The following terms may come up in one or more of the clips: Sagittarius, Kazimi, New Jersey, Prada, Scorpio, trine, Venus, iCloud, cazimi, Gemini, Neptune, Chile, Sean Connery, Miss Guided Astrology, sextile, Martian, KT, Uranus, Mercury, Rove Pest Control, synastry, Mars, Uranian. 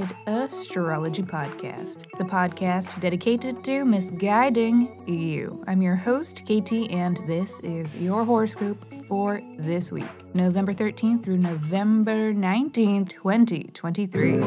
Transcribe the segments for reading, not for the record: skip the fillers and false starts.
Guided Astrology podcast, the podcast dedicated to misguiding you. I'm your host, KT, and this is your horoscope for this week, November 13th through November 19th, 2023.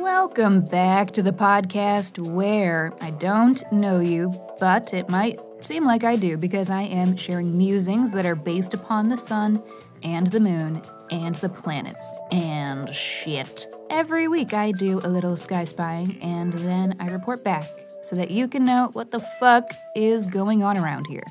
Welcome back to the podcast where I don't know you, but it might seem like I do because I am sharing musings that are based upon the sun and the moon and the planets and shit. Every week I do a little sky spying and then I report back so that you can know what the fuck is going on around here.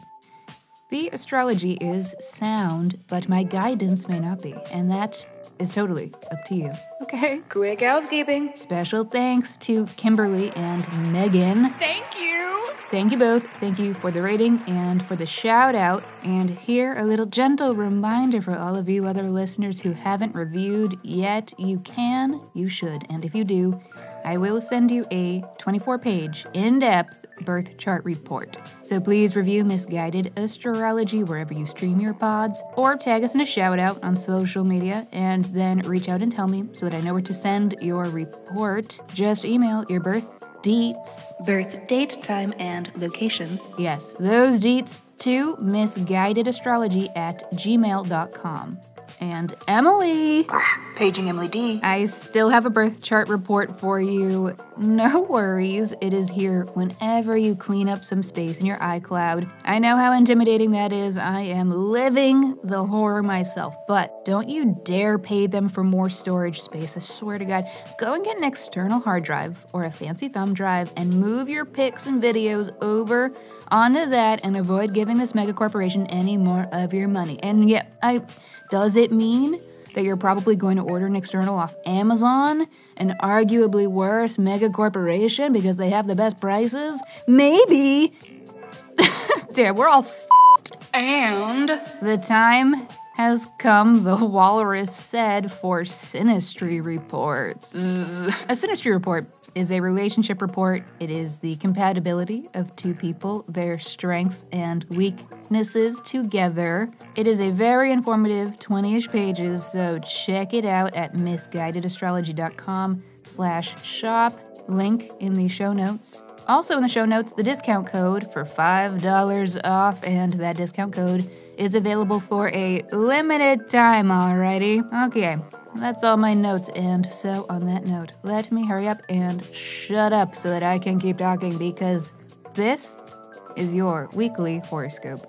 The astrology is sound, but my guidance may not be, and that is totally up to you. Okay, quick housekeeping. Special thanks to Kimberly and Megan. Thank you. Thank you both. Thank you for the rating and for the shout out. And here, a little gentle reminder for all of you other listeners who haven't reviewed yet. You can, you should, and if you do, I will send you a 24-page, in-depth birth chart report. So please review Misguided Astrology wherever you stream your pods, or tag us in a shout-out on social media, and then reach out and tell me so that I know where to send your report. Just email your birth deets. Birth date, time, and location. Yes, those deets to missguidedastrology@gmail.com. And Emily, paging Emily D. I still have a birth chart report for you. No worries. It is here whenever you clean up some space in your iCloud. I know how intimidating that is. I am living the horror myself, but don't you dare pay them for more storage space. I swear to God, go and get an external hard drive or a fancy thumb drive and move your pics and videos over onto that and avoid giving this mega corporation any more of your money. And yeah, does it mean that you're probably going to order an external off Amazon, an arguably worse mega corporation because they have the best prices? Maybe. Damn, we're all f***ed. And the time has come, the walrus said, for synastry reports. A synastry report is a relationship report. It is the compatibility of two people, their strengths and weaknesses together. It is a very informative 20-ish pages, so check it out at missguidedastrology.com/shop. Link in the show notes. Also in the show notes, the discount code for $5 off, and that discount code is available for a limited time, alrighty. Okay, that's all my notes, and so on that note, let me hurry up and shut up so that I can keep talking, because this is your weekly horoscope.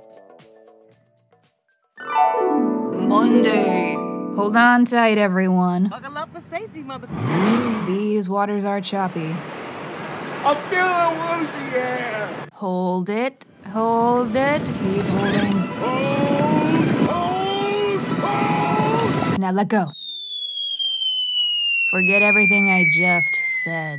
Monday. Hold on tight, everyone. Buckle up for safety, motherfucker. These waters are choppy. I'm feeling woozy, yeah. Hold it, keep holding. Hold. Now let go. Forget everything I just said.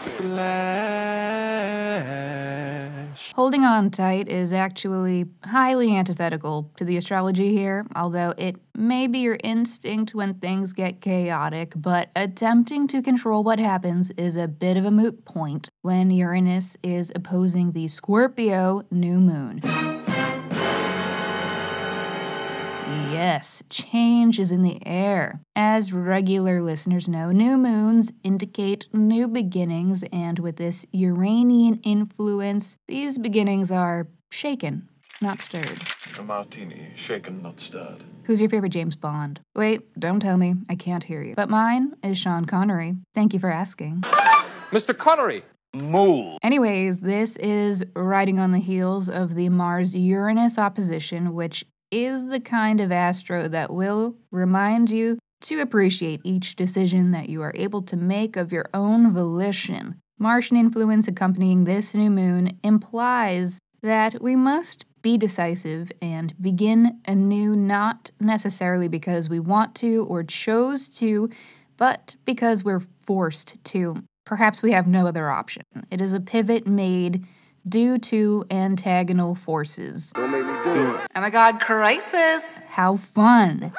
Splash. Holding on tight is actually highly antithetical to the astrology here, although it may be your instinct when things get chaotic, but attempting to control what happens is a bit of a moot point when Uranus is opposing the Scorpio new moon. Yes, change is in the air. As regular listeners know, new moons indicate new beginnings, and with this Uranian influence, these beginnings are shaken, not stirred. A martini, shaken, not stirred. Who's your favorite James Bond? Wait, don't tell me. I can't hear you. But mine is Sean Connery. Thank you for asking. Mr. Connery! Move. Anyways, this is riding on the heels of the Mars-Uranus opposition, which is the kind of astro that will remind you to appreciate each decision that you are able to make of your own volition. Martian influence accompanying this new moon implies that we must be decisive and begin anew, not necessarily because we want to or chose to, but because we're forced to. Perhaps we have no other option. It is a pivot made due to antagonal forces. Don't make me do it. Oh my God, crisis! How fun!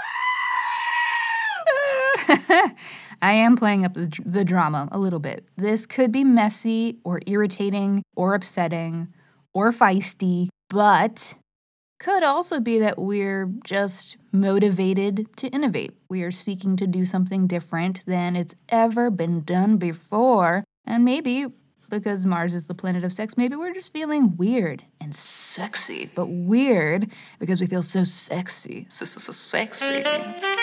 I am playing up the drama a little bit. This could be messy or irritating or upsetting or feisty but could also be that we're just motivated to innovate. We are seeking to do something different than it's ever been done before. And maybe, because Mars is the planet of sex, maybe we're just feeling weird and sexy. But weird because we feel so sexy. So sexy. Oh, yeah.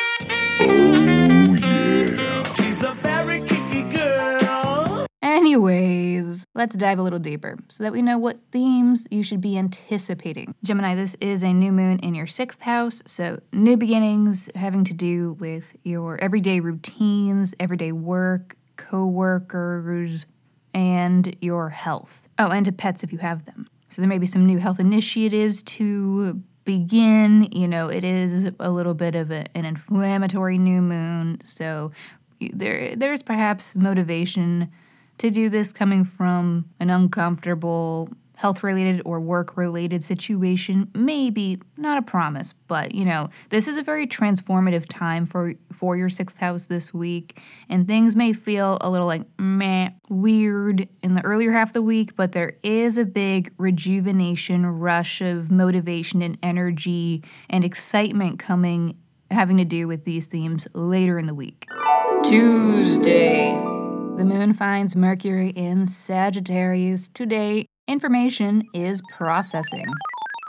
She's a very kinky girl. Anyways, let's dive a little deeper so that we know what themes you should be anticipating. Gemini, this is a new moon in your 6th house, so new beginnings having to do with your everyday routines, everyday work, co-workers, and your health. Oh, and to pets if you have them. So there may be some new health initiatives to begin. You know, it is a little bit of an inflammatory new moon, so there's perhaps motivation to do this coming from an uncomfortable health-related or work-related situation. Maybe, not a promise, but, you know, this is a very transformative time for your 6th house this week, and things may feel a little like meh, weird in the earlier half of the week, but there is a big rejuvenation rush of motivation and energy and excitement coming, having to do with these themes later in the week. Tuesday. The moon finds Mercury in Sagittarius today. Information is processing.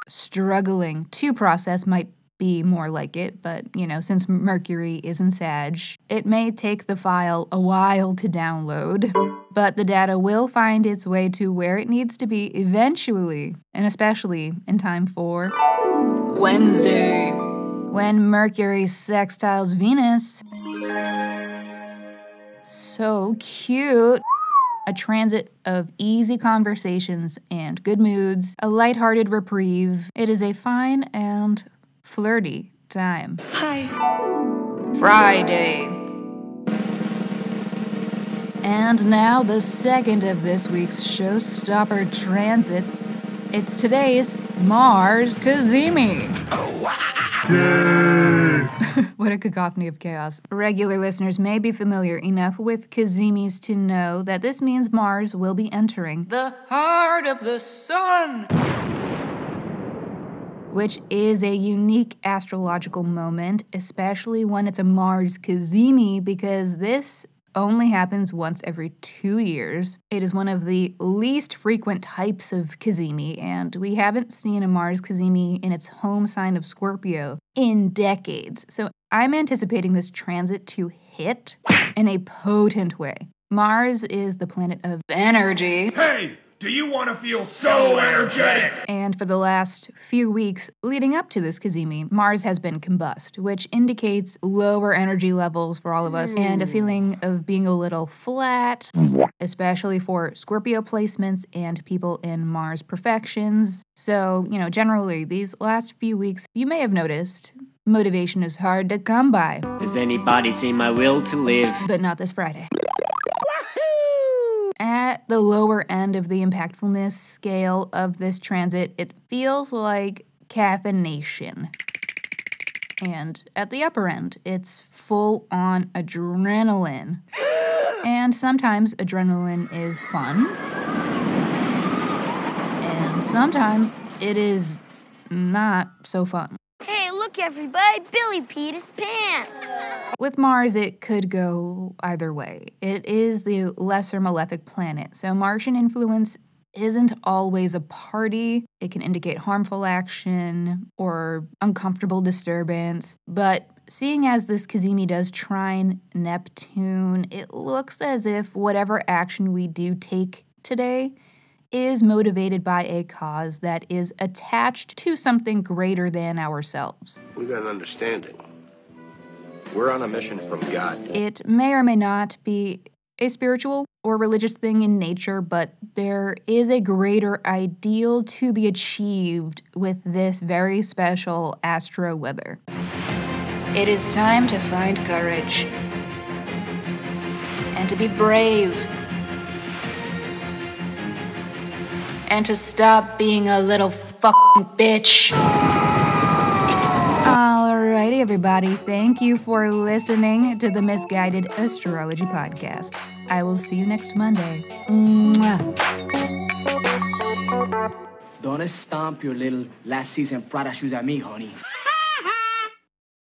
Struggling to process might be more like it, but, you know, since Mercury is in Sag, it may take the file a while to download, but the data will find its way to where it needs to be eventually, and especially in time for Wednesday, when Mercury sextiles Venus. So cute. A transit of easy conversations and good moods, a lighthearted reprieve. It is a fine and flirty time. Hi. Friday. And now the second of this week's showstopper transits. It's today's Mars Kazimi. Oh, wow. Yay. What a cacophony of chaos. Regular listeners may be familiar enough with cazimis to know that this means Mars will be entering the heart of the sun, which is a unique astrological moment, especially when it's a Mars cazimi, because this only happens once every 2 years. It is one of the least frequent types of Kazimi, and we haven't seen a Mars Kazimi in its home sign of Scorpio in decades. So I'm anticipating this transit to hit in a potent way. Mars is the planet of energy. Hey! Do you want to feel so energetic? And for the last few weeks leading up to this Kazimi, Mars has been combust, which indicates lower energy levels for all of us and a feeling of being a little flat, especially for Scorpio placements and people in Mars perfections. So, you know, generally these last few weeks, you may have noticed motivation is hard to come by. Does anybody see my will to live? But not this Friday. At the lower end of the impactfulness scale of this transit, it feels like caffeination. And at the upper end, it's full-on adrenaline. And sometimes adrenaline is fun. And sometimes it is not so fun. Hey, look everybody, Billy peed his pants. With Mars, it could go either way. It is the lesser malefic planet, so Martian influence isn't always a party. It can indicate harmful action or uncomfortable disturbance, but seeing as this Kazimi does trine Neptune, it looks as if whatever action we do take today is motivated by a cause that is attached to something greater than ourselves. We got an understanding. We're on a mission from God. It may or may not be a spiritual or religious thing in nature, but there is a greater ideal to be achieved with this very special astro weather. It is time to find courage and to be brave and to stop being a little fucking bitch. Alrighty, everybody. Thank you for listening to the Misguided Astrology Podcast. I will see you next Monday. Mwah. Don't stomp your little last season Prada shoes at me, honey.